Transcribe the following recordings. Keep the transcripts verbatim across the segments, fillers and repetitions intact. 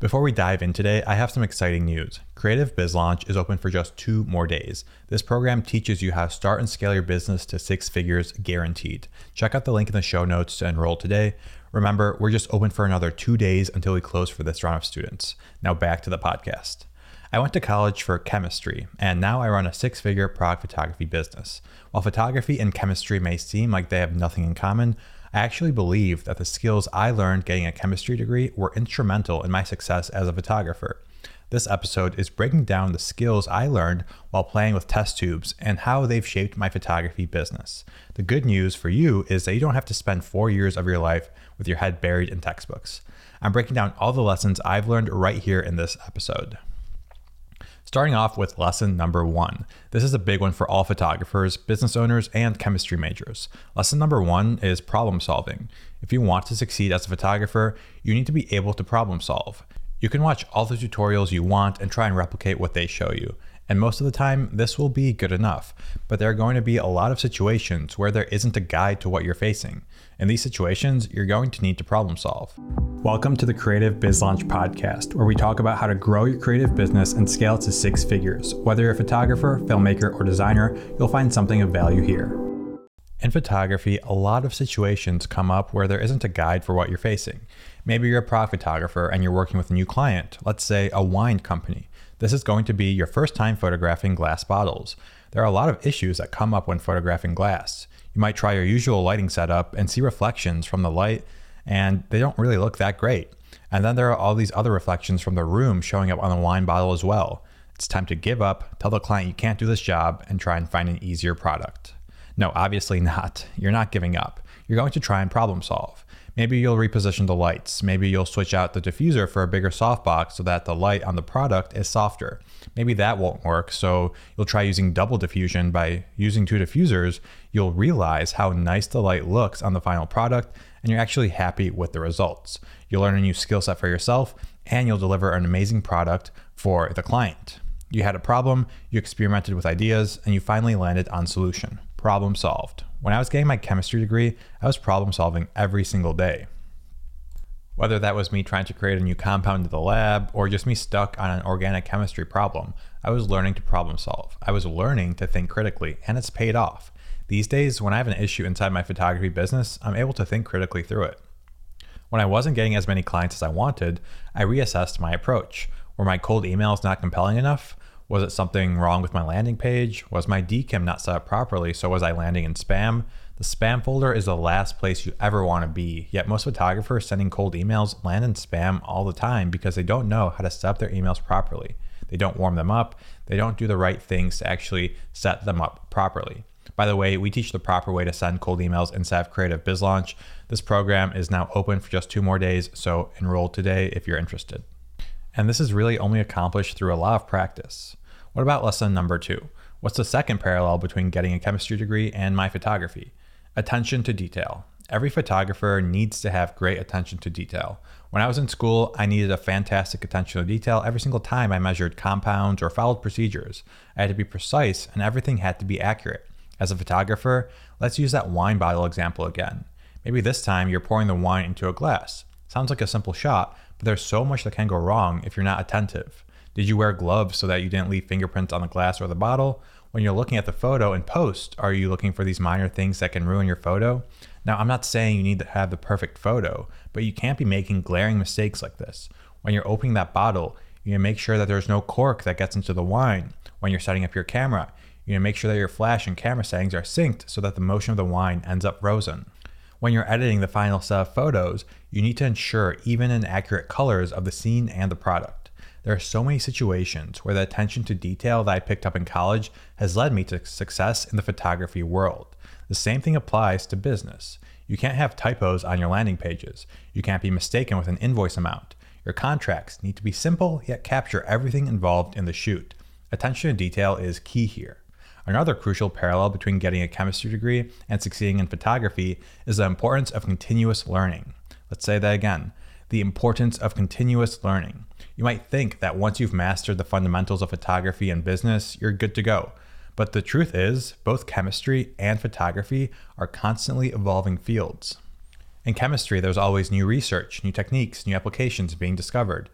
Before we dive in today, I have some exciting news. Creative Biz Launch is open for just two more days. This program teaches you how to start and scale your business to six figures guaranteed. Check out the link in the show notes to enroll today. Remember, we're just open for another two days until we close for this round of students. Now back to the podcast. I went to college for chemistry, and now I run a six-figure product photography business. While photography and chemistry may seem like they have nothing in common, I actually believe that the skills I learned getting a chemistry degree were instrumental in my success as a photographer. This episode is breaking down the skills I learned while playing with test tubes and how they've shaped my photography business. The good news for you is that you don't have to spend four years of your life with your head buried in textbooks. I'm breaking down all the lessons I've learned right here in this episode. Starting off with lesson number one. This is a big one for all photographers, business owners, and chemistry majors. Lesson number one is problem solving. If you want to succeed as a photographer, you need to be able to problem solve. You can watch all the tutorials you want and try and replicate what they show you. And most of the time, this will be good enough. But there are going to be a lot of situations where there isn't a guide to what you're facing. In these situations, you're going to need to problem solve. Welcome to the Creative Biz Launch podcast, where we talk about how to grow your creative business and scale to six figures. Whether you're a photographer, filmmaker, or designer, you'll find something of value here. In photography, a lot of situations come up where there isn't a guide for what you're facing. Maybe you're a product photographer and you're working with a new client, let's say a wine company. This is going to be your first time photographing glass bottles. There are a lot of issues that come up when photographing glass. You might try your usual lighting setup and see reflections from the light, and they don't really look that great. And then there are all these other reflections from the room showing up on the wine bottle as well. It's time to give up, tell the client you can't do this job, and try and find an easier product. No, obviously not. You're not giving up. You're going to try and problem solve. Maybe you'll reposition the lights. Maybe you'll switch out the diffuser for a bigger softbox so that the light on the product is softer. Maybe that won't work, so you'll try using double diffusion. By using two diffusers, you'll realize how nice the light looks on the final product, and you're actually happy with the results. You'll learn a new skill set for yourself, and you'll deliver an amazing product for the client. You had a problem, you experimented with ideas, and you finally landed on a solution. Problem solved. When I was getting my chemistry degree, I was problem solving every single day. Whether that was me trying to create a new compound in the lab or just me stuck on an organic chemistry problem, I was learning to problem solve. I was learning to think critically, and it's paid off. These days, when I have an issue inside my photography business, I'm able to think critically through it. When I wasn't getting as many clients as I wanted, I reassessed my approach. Were my cold emails not compelling enough? Was it something wrong with my landing page? Was my D K I M not set up properly, so was I landing in spam? The spam folder is the last place you ever want to be, yet most photographers sending cold emails land in spam all the time because they don't know how to set up their emails properly. They don't warm them up, they don't do the right things to actually set them up properly. By the way, we teach the proper way to send cold emails inside of Creative Biz Launch. This program is now open for just two more days, so enroll today if you're interested. And this is really only accomplished through a lot of practice. What about lesson number two? What's the second parallel between getting a chemistry degree and my photography? Attention to detail. Every photographer needs to have great attention to detail. When I was in school, I needed a fantastic attention to detail every single time I measured compounds or followed procedures. I had to be precise, and everything had to be accurate. As a photographer, let's use that wine bottle example again. Maybe this time you're pouring the wine into a glass. Sounds like a simple shot, but there's so much that can go wrong if you're not attentive. Did you wear gloves so that you didn't leave fingerprints on the glass or the bottle? When you're looking at the photo in post, are you looking for these minor things that can ruin your photo? Now, I'm not saying you need to have the perfect photo, but you can't be making glaring mistakes like this. When you're opening that bottle, you need to make sure that there's no cork that gets into the wine. When you're setting up your camera, you need to make sure that your flash and camera settings are synced so that the motion of the wine ends up frozen. When you're editing the final set of photos, you need to ensure even and accurate colors of the scene and the product. There are so many situations where the attention to detail that I picked up in college has led me to success in the photography world. The same thing applies to business. You can't have typos on your landing pages. You can't be mistaken with an invoice amount. Your contracts need to be simple, yet capture everything involved in the shoot. Attention to detail is key here. Another crucial parallel between getting a chemistry degree and succeeding in photography is the importance of continuous learning. Let's say that again, the importance of continuous learning. You might think that once you've mastered the fundamentals of photography and business, you're good to go. But the truth is, both chemistry and photography are constantly evolving fields. In chemistry, there's always new research, new techniques, new applications being discovered.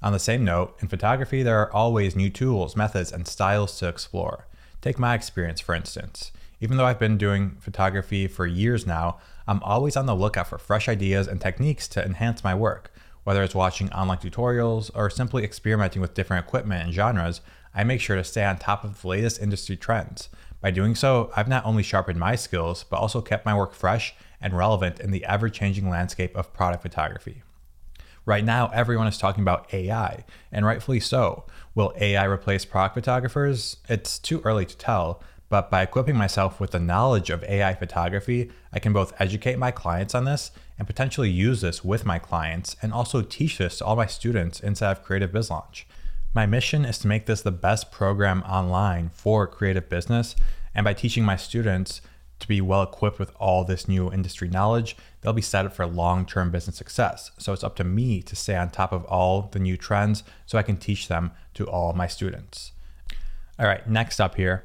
On the same note, in photography, there are always new tools, methods, and styles to explore. Take my experience, for instance. Even though I've been doing photography for years now, I'm always on the lookout for fresh ideas and techniques to enhance my work. Whether it's watching online tutorials or simply experimenting with different equipment and genres, I make sure to stay on top of the latest industry trends. By doing so, I've not only sharpened my skills, but also kept my work fresh and relevant in the ever-changing landscape of product photography. Right now, everyone is talking about A I, and rightfully so. Will A I replace product photographers? It's too early to tell, but by equipping myself with the knowledge of A I photography, I can both educate my clients on this and potentially use this with my clients, and also teach this to all my students inside of Creative Biz Launch. My mission is to make this the best program online for creative business, and by teaching my students to be well equipped with all this new industry knowledge, they'll be set up for long-term business success. So it's up to me to stay on top of all the new trends so I can teach them to all my students. All right, next up here,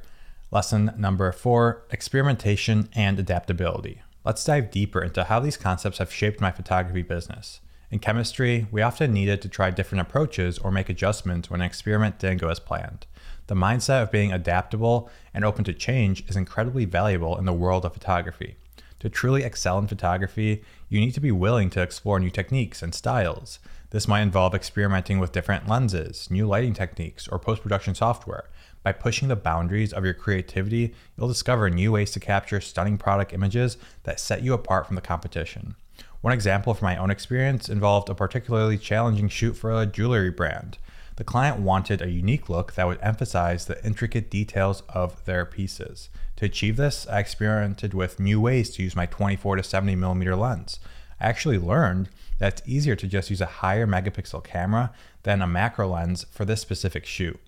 lesson number four, experimentation and adaptability. Let's dive deeper into how these concepts have shaped my photography business. In chemistry, we often needed to try different approaches or make adjustments when an experiment didn't go as planned. The mindset of being adaptable and open to change is incredibly valuable in the world of photography. To truly excel in photography, you need to be willing to explore new techniques and styles. This might involve experimenting with different lenses, new lighting techniques, or post-production software. By pushing the boundaries of your creativity, you'll discover new ways to capture stunning product images that set you apart from the competition. One example from my own experience involved a particularly challenging shoot for a jewelry brand. The client wanted a unique look that would emphasize the intricate details of their pieces. To achieve this, I experimented with new ways to use my twenty-four to seventy millimeter lens. I actually learned that it's easier to just use a higher megapixel camera than a macro lens for this specific shoot.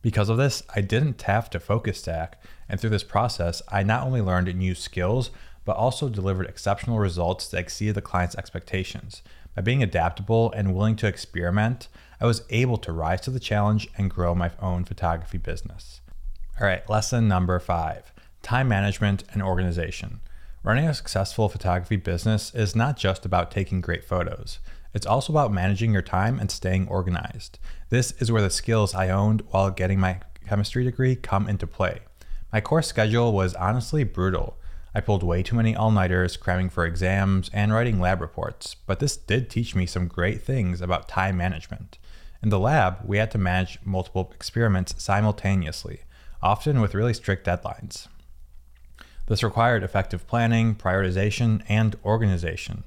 Because of this, I didn't have to focus stack, and through this process, I not only learned new skills, but also delivered exceptional results that exceeded the client's expectations. By being adaptable and willing to experiment, I was able to rise to the challenge and grow my own photography business. All right, lesson number five, time management and organization. Running a successful photography business is not just about taking great photos. It's also about managing your time and staying organized. This is where the skills I owned while getting my chemistry degree come into play. My course schedule was honestly brutal. I pulled way too many all-nighters, cramming for exams and writing lab reports, but this did teach me some great things about time management. In the lab, we had to manage multiple experiments simultaneously, often with really strict deadlines. This required effective planning, prioritization, and organization.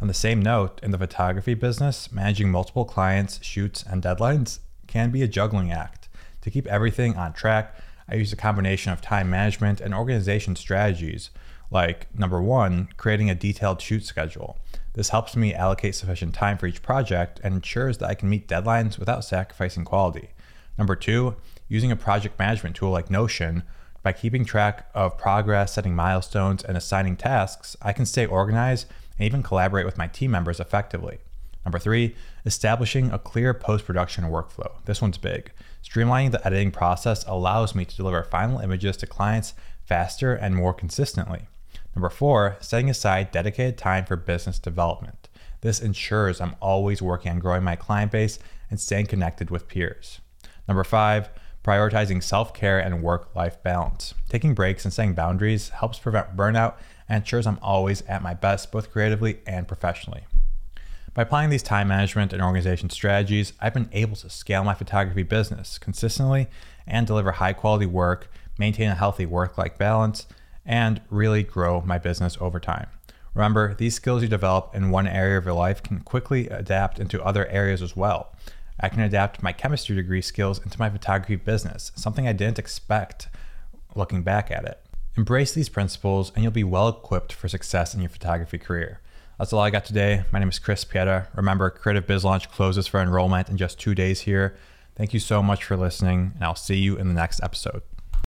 On the same note, in the photography business, managing multiple clients, shoots, and deadlines can be a juggling act. To keep everything on track, I used a combination of time management and organization strategies, like number one, creating a detailed shoot schedule. This helps me allocate sufficient time for each project and ensures that I can meet deadlines without sacrificing quality. Number two, using a project management tool like Notion. By keeping track of progress, setting milestones, and assigning tasks, I can stay organized and even collaborate with my team members effectively. Number three, establishing a clear post-production workflow. This one's big. Streamlining the editing process allows me to deliver final images to clients faster and more consistently. Number four, setting aside dedicated time for business development. This ensures I'm always working on growing my client base and staying connected with peers. Number five, prioritizing self-care and work-life balance. Taking breaks and setting boundaries helps prevent burnout and ensures I'm always at my best, both creatively and professionally. By applying these time management and organization strategies, I've been able to scale my photography business consistently and deliver high-quality work, maintain a healthy work-life balance, and really grow my business over time. Remember, these skills you develop in one area of your life can quickly adapt into other areas as well. I can adapt my chemistry degree skills into my photography business, something I didn't expect looking back at it. Embrace these principles and you'll be well equipped for success in your photography career. That's all I got today. My name is Chris Pieta. Remember, Creative Biz Launch closes for enrollment in just two days here. Thank you so much for listening, and I'll see you in the next episode.